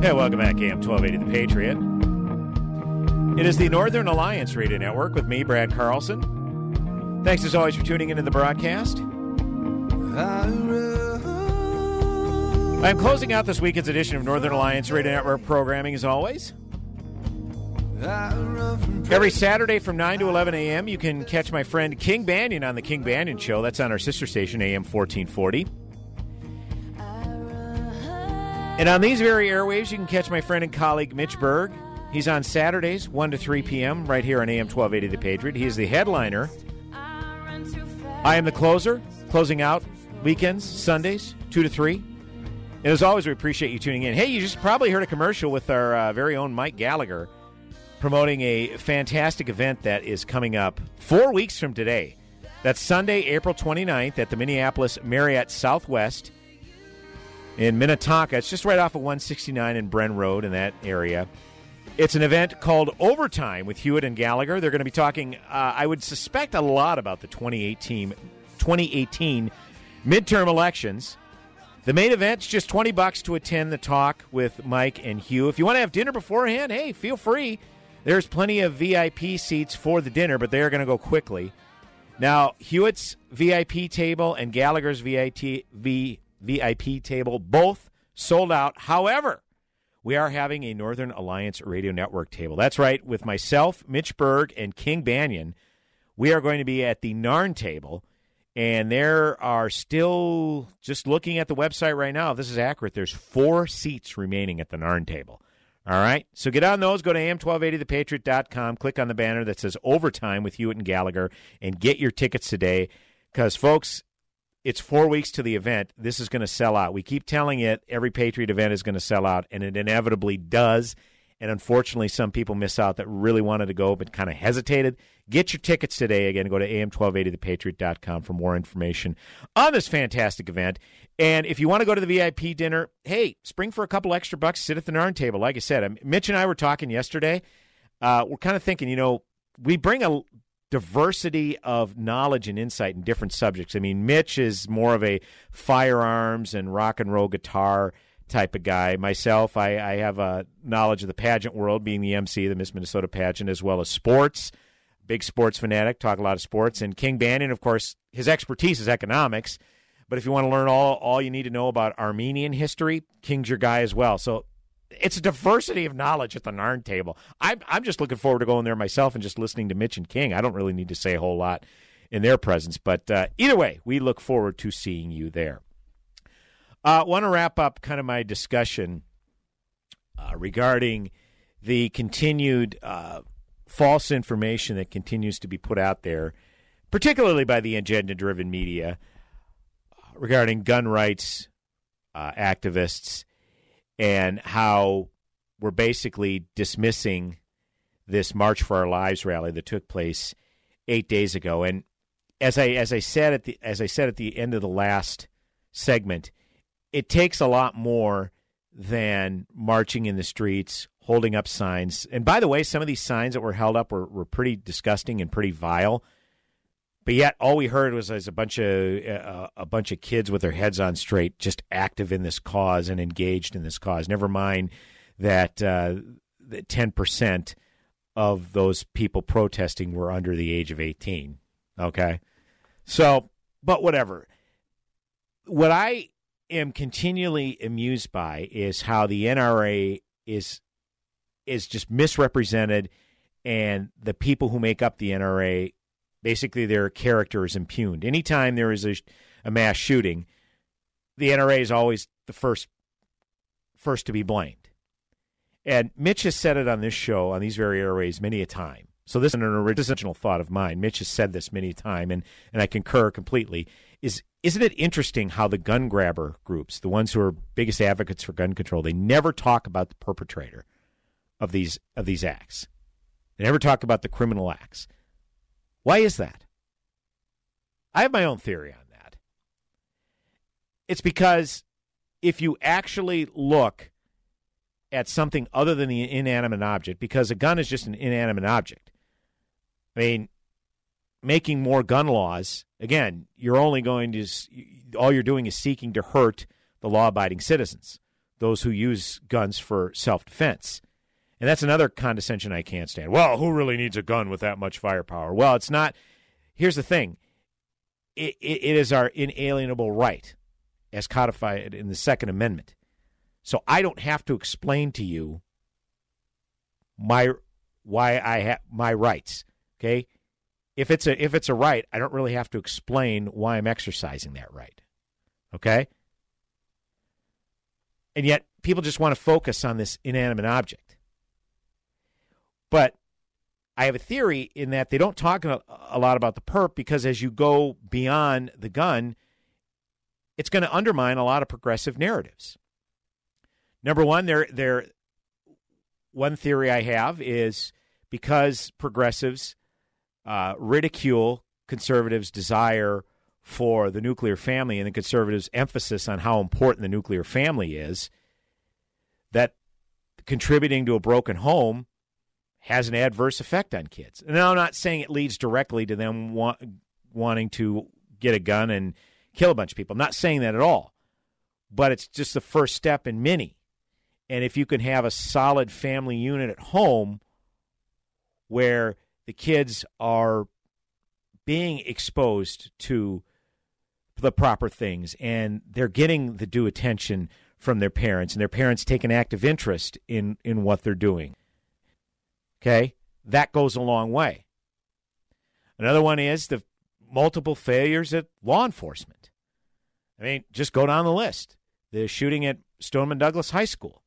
Hey, welcome back, A M twelve eighty The Patriot. It is the Northern Alliance Radio Network with me, Brad Carlson. Thanks, as always, for tuning into the broadcast. I'm closing out this weekend's edition of Northern Alliance Radio Network programming, as always. Every Saturday from nine to eleven a.m., you can catch my friend King Banyan on the King Banyan Show. That's on our sister station, A M fourteen forty. And on these very airwaves, you can catch my friend and colleague Mitch Berg. He's on Saturdays, one to three p.m., right here on A M twelve eighty The Patriot. He is the headliner. I am the closer, closing out weekends, Sundays, two to three. And as always, we appreciate you tuning in. Hey, you just probably heard a commercial with our uh, very own Mike Gallagher promoting a fantastic event that is coming up four weeks from today. That's Sunday, April twenty-ninth at the Minneapolis Marriott Southwest in Minnetonka. It's just right off of one sixty-nine and Bren Road in that area. It's an event called Overtime with Hewitt and Gallagher. They're going to be talking, uh, I would suspect, a lot about the twenty eighteen midterm elections. The main event's just twenty bucks to attend the talk with Mike and Hugh. If you want to have dinner beforehand, hey, feel free. There's plenty of V I P seats for the dinner, but they are going to go quickly. Now, Hewitt's V I P table and Gallagher's V I P table both sold out. However, we are having a Northern Alliance Radio Network table. That's right. With myself, Mitch Berg, and King Banyan, we are going to be at the Narn table. And there are still, just looking at the website right now, if this is accurate, there's four seats remaining at the Narn table. All right? So get on those. Go to A M twelve eighty the patriot dot com. Click on the banner that says Overtime with Hewitt and Gallagher and get your tickets today because, folks, it's four weeks to the event. This is going to sell out. We keep telling it every Patriot event is going to sell out, and it inevitably does. And unfortunately, some people miss out that really wanted to go but kind of hesitated. Get your tickets today. Again, go to A M twelve eighty the patriot dot com for more information on this fantastic event. And if you want to go to the V I P dinner, hey, spring for a couple extra bucks, sit at the Narn table. Like I said, Mitch and I were talking yesterday. Uh, we're kind of thinking, you know, we bring a diversity of knowledge and insight in different subjects. I mean, Mitch is more of a firearms and rock and roll guitar type of guy. Myself, I, I have a knowledge of the pageant world, being the M C of the Miss Minnesota pageant, as well as sports. Big sports fanatic, talk a lot of sports. And King Banyan, of course, his expertise is economics. But if you want to learn all, all you need to know about Armenian history, King's your guy as well. So it's a diversity of knowledge at the Narn table. I'm, I'm just looking forward to going there myself and just listening to Mitch and King. I don't really need to say a whole lot in their presence. But uh, either way, we look forward to seeing you there. I uh, want to wrap up kind of my discussion uh, regarding the continued uh, false information that continues to be put out there, particularly by the agenda-driven media, uh, regarding gun rights uh, activists and how we're basically dismissing this March for Our Lives rally that took place eight days ago. And as I as I said at the as I said at the end of the last segment, it takes a lot more than marching in the streets, holding up signs. And by the way, some of these signs that were held up were, were pretty disgusting and pretty vile. But yet, all we heard was, was a bunch of uh, a bunch of kids with their heads on straight, just active in this cause and engaged in this cause. Never mind that uh, that ten percent of those people protesting were under the age of eighteen. Okay, so but whatever. What I am continually amused by is how the N R A is is just misrepresented, and the people who make up the N R A, basically their character is impugned. Anytime there is a, a mass shooting, the N R A is always the first first to be blamed. And Mitch has said it on this show, on these very airways, many a time. So this is an original thought of mine. Mitch has said this many a time, and, and I concur completely, is isn't it interesting how the gun grabber groups, the ones who are biggest advocates for gun control, they never talk about the perpetrator of these of these acts. They never talk about the criminal acts. Why is that? I have my own theory on that. It's because if you actually look at something other than the inanimate object, because a gun is just an inanimate object. I mean, making more gun laws, again, you're only going to, all you're doing is seeking to hurt the law-abiding citizens, those who use guns for self-defense. And that's another condescension I can't stand. Well, who really needs a gun with that much firepower? Well, it's not, here's the thing, it, it, it is our inalienable right as codified in the Second Amendment. So I don't have to explain to you my why I have my rights, okay? If it's a if it's a right, I don't really have to explain why I'm exercising that right, okay? And yet people just want to focus on this inanimate object. But I have a theory in that they don't talk a lot about the perp because as you go beyond the gun, it's going to undermine a lot of progressive narratives. Number one, they're, they're, one theory I have is because progressives Uh, ridicule conservatives' desire for the nuclear family and the conservatives' emphasis on how important the nuclear family is, that contributing to a broken home has an adverse effect on kids. And I'm not saying it leads directly to them wa- wanting to get a gun and kill a bunch of people. I'm not saying that at all. But it's just the first step in many. And if you can have a solid family unit at home where the kids are being exposed to the proper things, and they're getting the due attention from their parents, and their parents take an active interest in, in what they're doing. Okay? That goes a long way. Another one is the multiple failures at law enforcement. I mean, just go down the list. The shooting at Stoneman Douglas High School.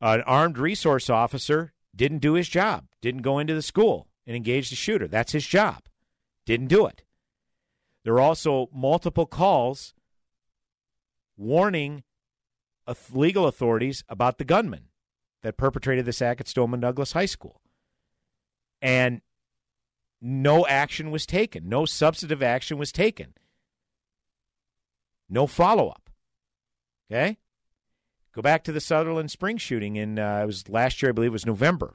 An armed resource officer didn't do his job, didn't go into the school and engage the shooter. That's his job. Didn't do it. There are also multiple calls warning legal authorities about the gunman that perpetrated this act at Stoneman Douglas High School. And no action was taken. No substantive action was taken. No follow-up. Okay? Go back to the Sutherland Springs shooting in, uh, it was last year, I believe it was November.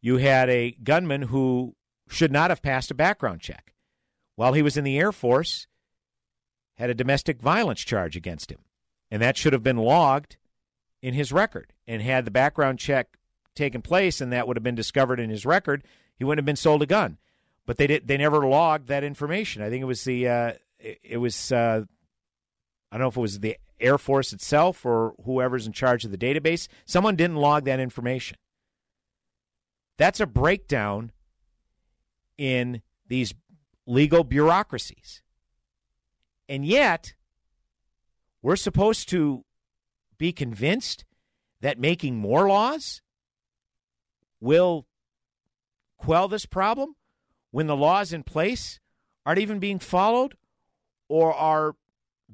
You had a gunman who should not have passed a background check. While he was in the Air Force, had a domestic violence charge against him. And that should have been logged in his record. And had the background check taken place and that would have been discovered in his record, he wouldn't have been sold a gun. But they did, they never logged that information. I think it was the, uh, it, it was, uh, I don't know if it was the Air Force itself or whoever's in charge of the database. Someone didn't log that information. That's a breakdown in these legal bureaucracies. And yet, we're supposed to be convinced that making more laws will quell this problem when the laws in place aren't even being followed or are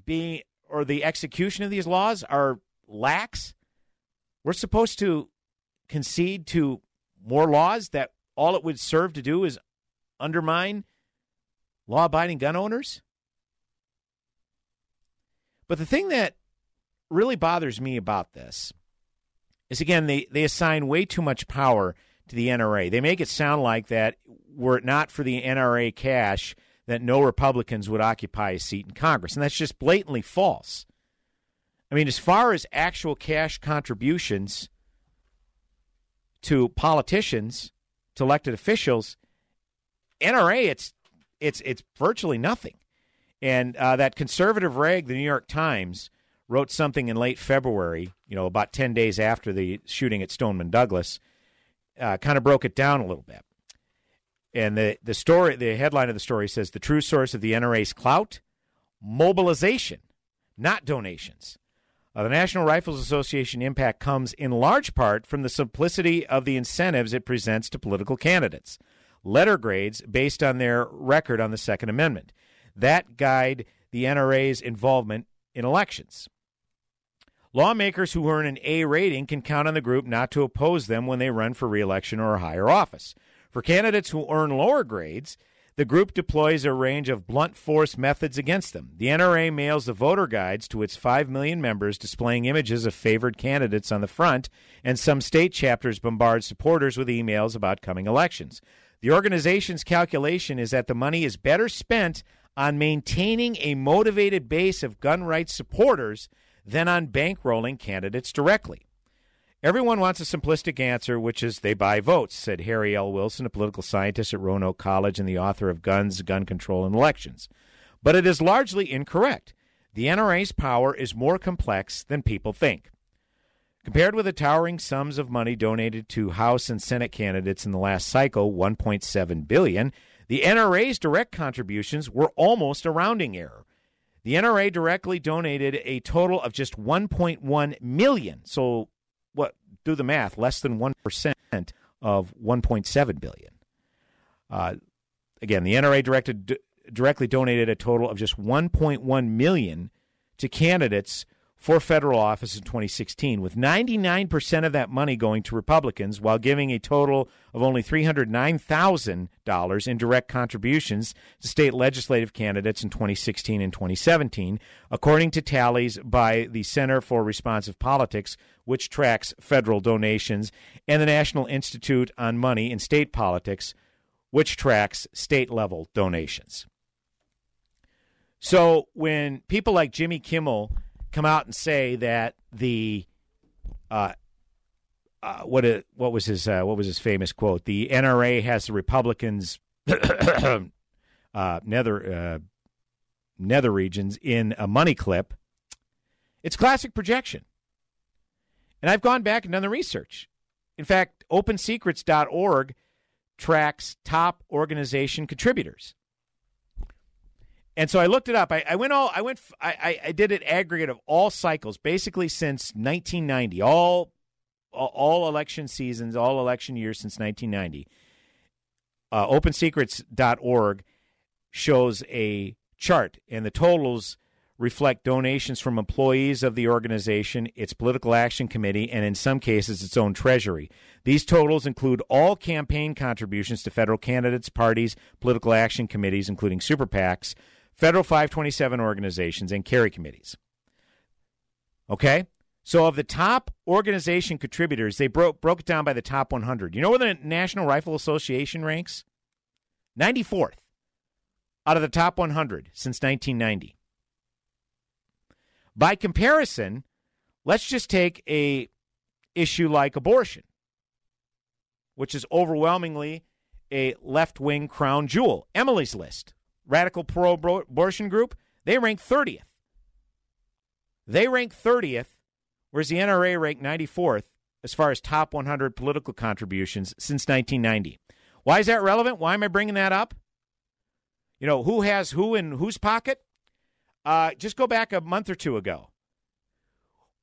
being or the execution of these laws are lax. We're supposed to concede to more laws that all it would serve to do is undermine law-abiding gun owners. But the thing that really bothers me about this is, again, they, they assign way too much power to the N R A. They make it sound like that were it not for the N R A cash, that no Republicans would occupy a seat in Congress. And that's just blatantly false. I mean, as far as actual cash contributions to politicians, to elected officials, N R A, it's it's it's virtually nothing. And uh, that conservative rag, the New York Times, wrote something in late February, you know, about ten days after the shooting at Stoneman Douglas, uh, kind of broke it down a little bit. And the, the story, the headline of the story says, the true source of the N R A's clout, mobilization, not donations. Uh, the National Rifles Association impact comes in large part from the simplicity of the incentives it presents to political candidates. Letter grades based on their record on the Second Amendment. That guide the N R A's involvement in elections. Lawmakers who earn an A rating can count on the group not to oppose them when they run for re-election or a higher office. For candidates who earn lower grades, the group deploys a range of blunt force methods against them. The N R A mails the voter guides to its five million members displaying images of favored candidates on the front, and some state chapters bombard supporters with emails about coming elections. The organization's calculation is that the money is better spent on maintaining a motivated base of gun rights supporters than on bankrolling candidates directly. Everyone wants a simplistic answer, which is they buy votes, said Harry L. Wilson, a political scientist at Roanoke College and the author of Guns, Gun Control, and Elections. But it is largely incorrect. The N R A's power is more complex than people think. Compared with the towering sums of money donated to House and Senate candidates in the last cycle, one point seven billion dollars, the N R A's direct contributions were almost a rounding error. The N R A directly donated a total of just one point one million dollars, so What do the math, less than one percent of one point seven billion dollars. Uh, again, the N R A directed, d- directly donated a total of just one point one million dollars to candidates for federal office in twenty sixteen, with ninety-nine percent of that money going to Republicans while giving a total of only three hundred nine thousand dollars in direct contributions to state legislative candidates in twenty sixteen and twenty seventeen, according to tallies by the Center for Responsive Politics, which tracks federal donations, and the National Institute on Money in State Politics, which tracks state-level donations. So when people like Jimmy Kimmel come out and say that the uh, uh, what uh, what was his uh, what was his famous quote? The N R A has the Republicans' uh, nether uh, nether regions in a money clip, It's classic projection. And I've gone back and done the research. In fact, open secrets dot org tracks top organization contributors. And so I looked it up. I, I went all I went I, I did an aggregate of all cycles, basically since nineteen ninety, all all election seasons, all election years since nineteen ninety. Uh, open secrets dot org shows a chart, and the totals reflect donations from employees of the organization, its political action committee, and in some cases, its own treasury. These totals include all campaign contributions to federal candidates, parties, political action committees, including super PACs, federal five twenty-seven organizations, and carry committees. Okay? So of the top organization contributors, they broke broke it down by the top one hundred. You know where the National Rifle Association ranks? ninety-fourth out of the top one hundred since nineteen ninety. By comparison, let's just take a issue like abortion, which is overwhelmingly a left-wing crown jewel. Emily's List, radical pro-abortion group, they rank thirtieth. They rank thirtieth. Whereas the N R A ranked ninety-fourth as far as top one hundred political contributions since nineteen ninety. Why is that relevant? Why am I bringing that up? You know, who has who in whose pocket? Uh, just go back a month or two ago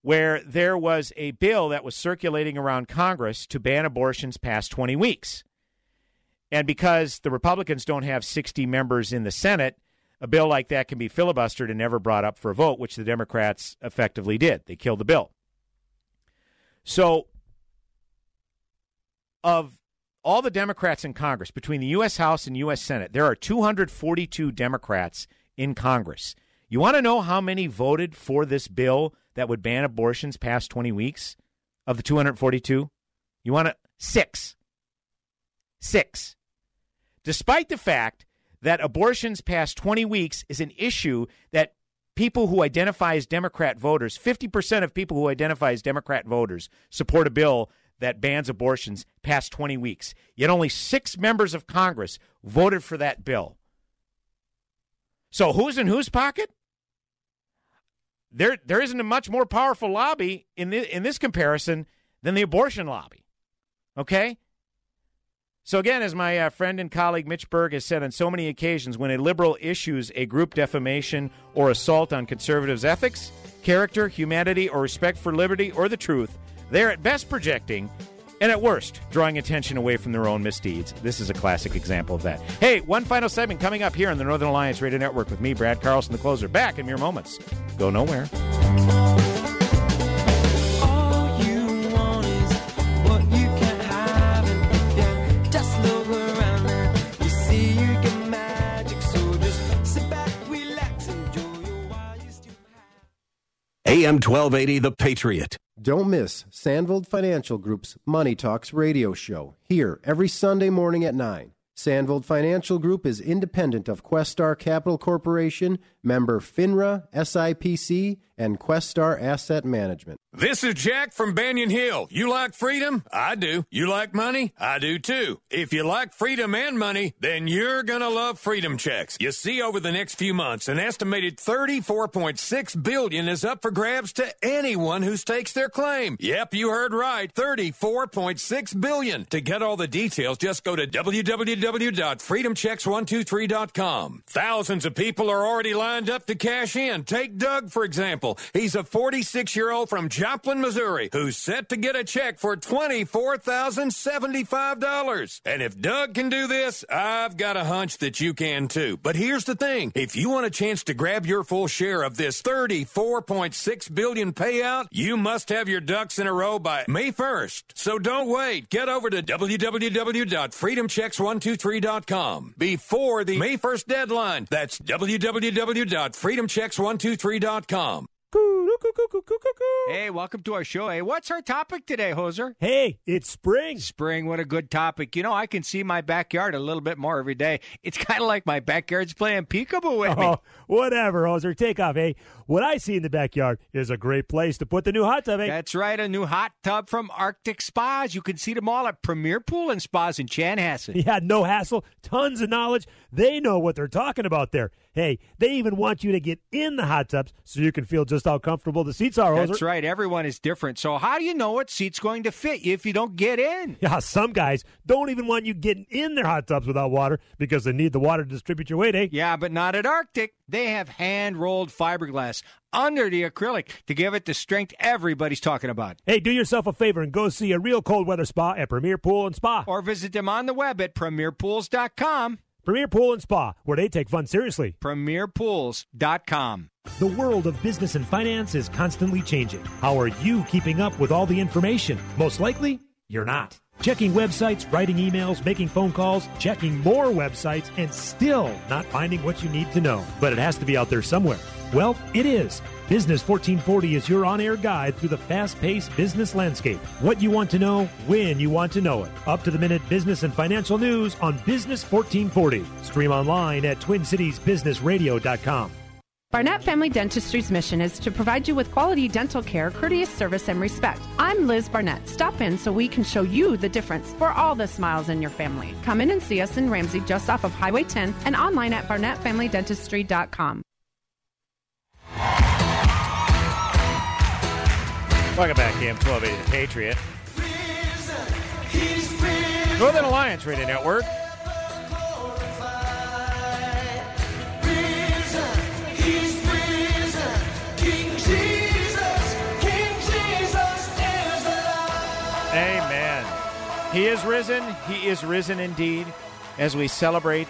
where there was a bill that was circulating around Congress to ban abortions past twenty weeks. And because the Republicans don't have sixty members in the Senate, a bill like that can be filibustered and never brought up for a vote, which the Democrats effectively did. They killed the bill. So of all the Democrats in Congress, between the U S House and U S Senate, there are two hundred forty-two Democrats in Congress. You want to know how many voted for this bill that would ban abortions past twenty weeks of the two hundred forty-two? You want to? Six. Six. Despite the fact that abortions past twenty weeks is an issue that people who identify as Democrat voters, fifty percent of people who identify as Democrat voters, support a bill that bans abortions past twenty weeks. Yet only six members of Congress voted for that bill. So who's in whose pocket? There, there isn't a much more powerful lobby in this, in this comparison than the abortion lobby, okay? So again, as my uh, friend and colleague Mitch Berg has said on so many occasions, when a liberal issues a group defamation or assault on conservatives' ethics, character, humanity, or respect for liberty or the truth, they're at best projecting and at worst drawing attention away from their own misdeeds. This is a classic example of that. Hey, one final segment coming up here on the Northern Alliance Radio Network with me, Brad Carlson, the closer. Back in mere moments. Go nowhere. A M twelve eighty, The Patriot. Don't miss Sandvold Financial Group's Money Talks radio show here every Sunday morning at nine. Sandvold Financial Group is independent of Questar Capital Corporation, member FINRA, S I P C, and Questar Asset Management. This is Jack from Banyan Hill. You like freedom? I do. You like money? I do too. If you like freedom and money, then you're going to love Freedom Checks. You see, over the next few months, an estimated thirty-four point six billion dollars is up for grabs to anyone who stakes their claim. Yep, you heard right. thirty-four point six billion dollars. To get all the details, just go to w w w dot freedom checks one two three dot com. Thousands of people are already lined up to cash in. Take Doug, for example. He's a forty-six-year-old from Joplin, Missouri, who's set to get a check for twenty-four thousand seventy-five dollars. And if Doug can do this, I've got a hunch that you can too. But here's the thing. If you want a chance to grab your full share of this thirty-four point six billion dollars payout, you must have your ducks in a row by May first. So don't wait. Get over to w w w dot freedom checks one two three dot com before the May first deadline. That's w w w dot freedom checks one two three dot com. Hey, welcome to our show. Hey, what's our topic today, Hoser? Hey, it's spring. Spring, what a good topic. You know, I can see my backyard a little bit more every day. It's kind of like my backyard's playing peekaboo with me. Oh, whatever, Hoser. Take off, hey. What I see in the backyard is a great place to put the new hot tub, hey. That's right, a new hot tub from Arctic Spas. You can see them all at Premier Pool and Spas in Chanhassen. Yeah, no hassle. Tons of knowledge. They know what they're talking about there. Hey, they even want you to get in the hot tubs so you can feel just how comfortable comfortable the seats are. That's right. Everyone is different. So how do you know what seat's going to fit you if you don't get in? Yeah, some guys don't even want you getting in their hot tubs without water because they need the water to distribute your weight, eh? Yeah, but not at Arctic. They have hand-rolled fiberglass under the acrylic to give it the strength everybody's talking about. Hey, do yourself a favor and go see a real cold weather spa at Premier Pool and Spa. Or visit them on the web at premier pools dot com. Premier Pool and Spa, where they take fun seriously. premier pools dot com. The world of business and finance is constantly changing. How are you keeping up with all the information? Most likely, you're not. Checking websites, writing emails, making phone calls, checking more websites, and still not finding what you need to know. But it has to be out there somewhere. Well, it is. Business fourteen forty is your on-air guide through the fast-paced business landscape. What you want to know, when you want to know it. Up-to-the-minute business and financial news on Business fourteen forty. Stream online at twin cities business radio dot com. Barnett Family Dentistry's mission is to provide you with quality dental care, courteous service, and respect. I'm Liz Barnett. Stop in so we can show you the difference for all the smiles in your family. Come in and see us in Ramsey just off of Highway ten and online at barnett family dentistry dot com. Welcome back, Cam. twelve eighty The Patriot. Northern Alliance Radio Network. Amen. He is risen. He is risen indeed. As we celebrate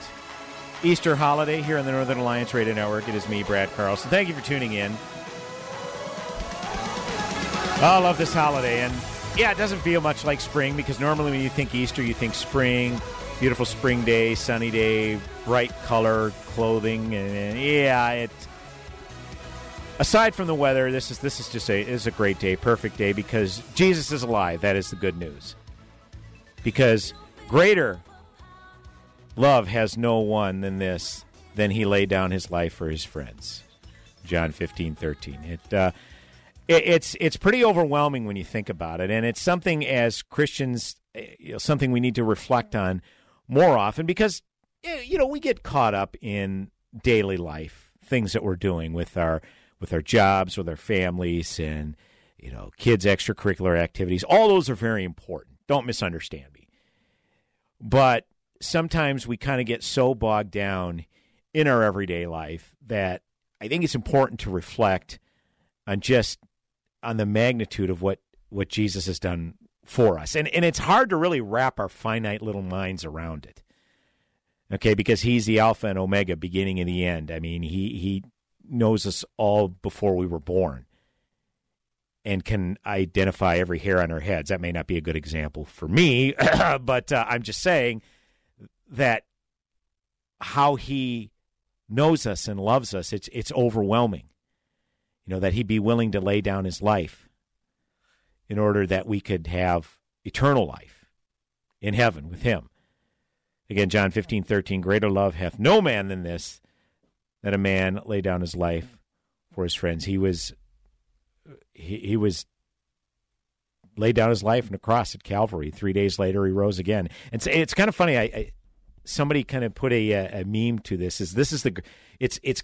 Easter holiday here on the Northern Alliance Radio Network, it is me, Brad Carlson. Thank you for tuning in. I love this holiday. And, yeah, it doesn't feel much like spring because normally when you think Easter, you think spring, beautiful spring day, sunny day, bright color, clothing. And, and yeah, it. Aside from the weather, this is this is just a is a great day, perfect day, because Jesus is alive. That is the good news. Because greater love has no one than this, than he laid down his life for his friends. John fifteen thirteen. It, uh, it it's it's pretty overwhelming when you think about it, and it's something as Christians, you know, something we need to reflect on more often, because you know we get caught up in daily life, things that we're doing with our with our jobs, with our families, and, you know, kids' extracurricular activities. All those are very important. Don't misunderstand me. But sometimes we kind of get so bogged down in our everyday life that I think it's important to reflect on just on the magnitude of what, what Jesus has done for us. And, and it's hard to really wrap our finite little minds around it, okay, because he's the Alpha and Omega, beginning and the end. I mean, he he... knows us all before we were born and can identify every hair on our heads. That may not be a good example for me, but uh, I'm just saying that how he knows us and loves us, it's it's overwhelming. You know, that he'd be willing to lay down his life in order that we could have eternal life in heaven with him. Again, John fifteen thirteen, greater love hath no man than this, that a man lay down his life for his friends. He was, he, he was laid down his life on a cross at Calvary. Three days later, he rose again. And so it's kind of funny. I, I somebody kind of put a, a meme to this. Is this is the? It's it's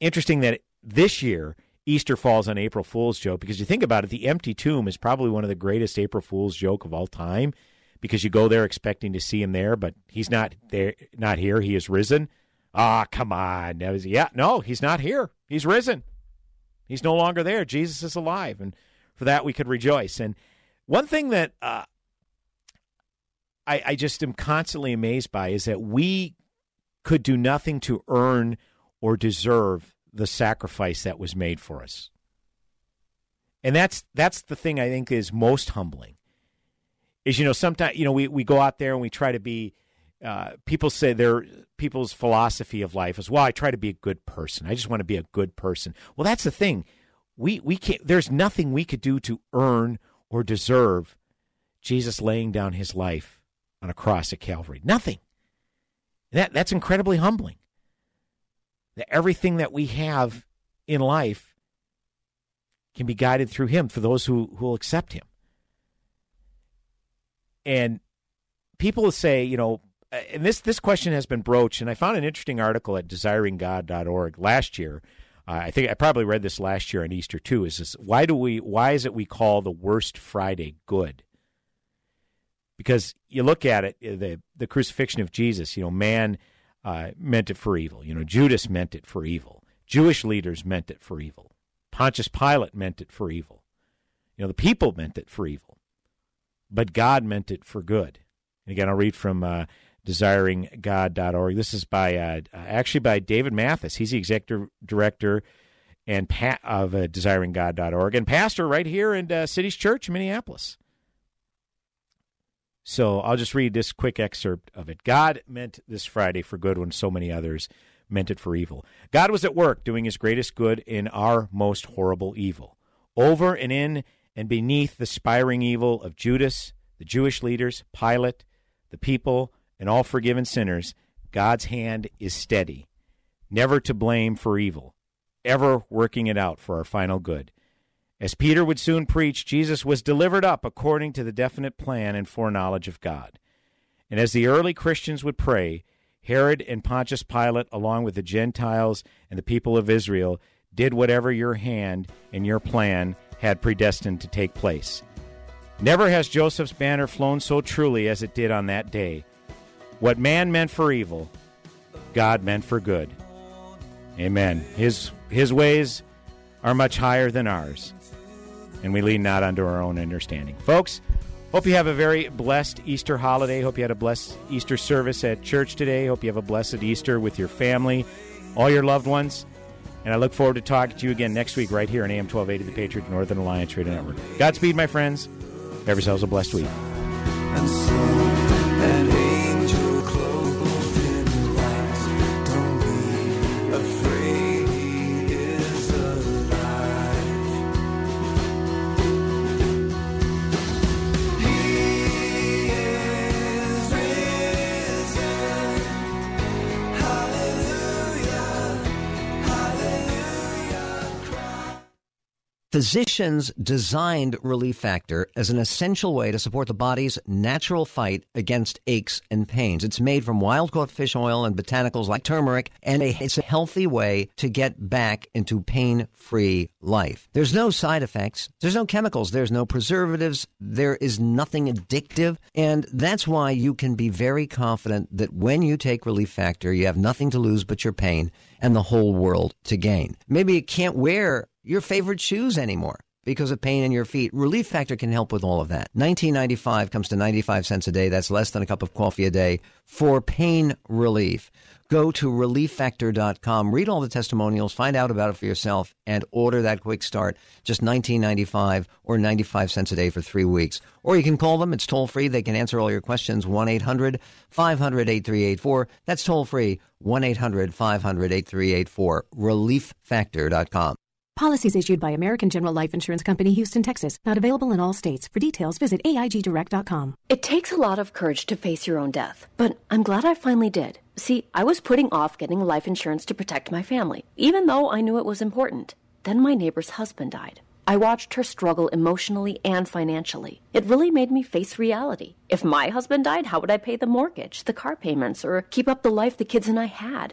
interesting that this year Easter falls on April Fool's joke, because you think about it, the empty tomb is probably one of the greatest April Fool's joke of all time, because you go there expecting to see him there, but he's not there, not here. He is risen. Ah, oh, come on. Was, yeah, no, he's not here. He's risen. He's no longer there. Jesus is alive, and for that we could rejoice. And one thing that uh, I, I just am constantly amazed by is that we could do nothing to earn or deserve the sacrifice that was made for us. And that's that's the thing I think is most humbling, is, you know, sometimes, you know, we, we go out there and we try to be, Uh, people say their people's philosophy of life is, well, I try to be a good person. I just want to be a good person. Well, that's the thing. We we can't. There's nothing we could do to earn or deserve Jesus laying down his life on a cross at Calvary. Nothing. That that's incredibly humbling. That everything that we have in life can be guided through him for those who who will accept him. And people say, you know. And this, this question has been broached, and I found an interesting article at desiring god dot org last year Uh, I think I probably read this last year on Easter too. Is this why do we why is it we call the worst Friday good? Because you look at it, the the crucifixion of Jesus. You know, man uh, meant it for evil. You know, Judas meant it for evil. Jewish leaders meant it for evil. Pontius Pilate meant it for evil. You know, the people meant it for evil, but God meant it for good. And again, I'll read from uh, desiring god dot org. This is by uh, actually by David Mathis. He's the executive director and pa- of uh, desiring god dot org and pastor right here in uh, City's Church in Minneapolis. So I'll just read this quick excerpt of it. God meant this Friday for good when so many others meant it for evil. God was at work doing his greatest good in our most horrible evil. Over and in and beneath the spiring evil of Judas, the Jewish leaders, Pilate, the people, and all forgiven sinners, God's hand is steady, never to blame for evil, ever working it out for our final good. As Peter would soon preach, Jesus was delivered up according to the definite plan and foreknowledge of God. And as the early Christians would pray, Herod and Pontius Pilate, along with the Gentiles and the people of Israel, did whatever your hand and your plan had predestined to take place. Never has Joseph's banner flown so truly as it did on that day. What man meant for evil, God meant for good. Amen. His, his ways are much higher than ours, and we lean not unto our own understanding. Folks, hope you have a very blessed Easter holiday. Hope you had a blessed Easter service at church today. Hope you have a blessed Easter with your family, all your loved ones. And I look forward to talking to you again next week right here on A M twelve eighty, The Patriot, Northern Alliance Radio Network. Godspeed, my friends. Have yourselves a blessed week. And so an angel clothed in light, don't be afraid, he is alive. He is risen. Hallelujah, hallelujah. Physicians designed Relief Factor as an essential way to support the body's natural fight against aches and pains. It's made from wild-caught fish oil and botanicals like turmeric, and a, it's a healthy way to get back into pain-free life. There's no side effects. There's no chemicals. There's no preservatives. There is nothing addictive, and that's why you can be very confident that when you take Relief Factor, you have nothing to lose but your pain and the whole world to gain. Maybe you can't wear your favorite shoes anymore because of pain in your feet. Relief Factor can help with all of that. nineteen ninety-five comes to ninety-five cents a day. That's less than a cup of coffee a day for pain relief. Go to relief factor dot com, read all the testimonials, find out about it for yourself, and order that quick start. Just nineteen ninety-five or ninety-five cents a day for three weeks. Or you can call them. It's toll-free. They can answer all your questions, one eight hundred five hundred eighty-three eighty-four. That's toll-free, one eight hundred five hundred eighty-three eighty-four, relief factor dot com. Policies issued by American General Life Insurance Company, Houston, Texas. Not available in all states. For details, visit A I G direct dot com. It takes a lot of courage to face your own death, but I'm glad I finally did. See, I was putting off getting life insurance to protect my family, even though I knew it was important. Then my neighbor's husband died. I watched her struggle emotionally and financially. It really made me face reality. If my husband died, how would I pay the mortgage, the car payments, or keep up the life the kids and I had?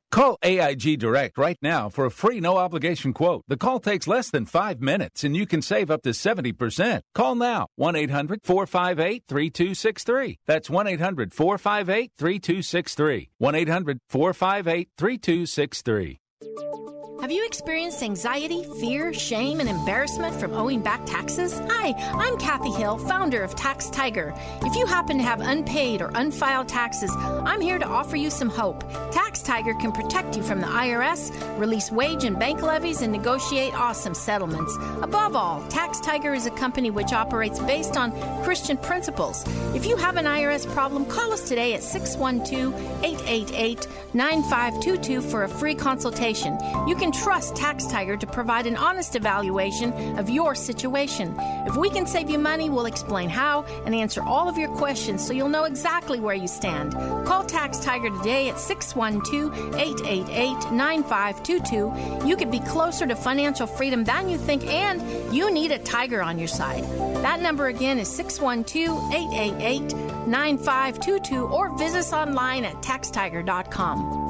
Call A I G Direct right now for a free, no-obligation quote. The call takes less than five minutes, and you can save up to seventy percent. Call now, one eight hundred four five eight three two six three. That's one eight hundred four five eight three two six three. one eight hundred four five eight three two six three. Have you experienced anxiety, fear, shame, and embarrassment from owing back taxes? Hi, I'm Kathy Hill, founder of Tax Tiger. If you happen to have unpaid or unfiled taxes, I'm here to offer you some hope. Tax Tiger can protect you from the I R S, release wage and bank levies, and negotiate awesome settlements. Above all, Tax Tiger is a company which operates based on Christian principles. If you have an I R S problem, call us today at six one two eight eight eight nine five two two for a free consultation. You can can trust Tax Tiger to provide an honest evaluation of your situation. If we can save you money, we'll explain how and answer all of your questions so you'll know exactly where you stand. Call Tax Tiger today at six one two, eight eight eight, nine five two two. You could be closer to financial freedom than you think, and you need a tiger on your side. That number again is six one two, eight eight eight, nine five two two, or visit us online at tax tiger dot com.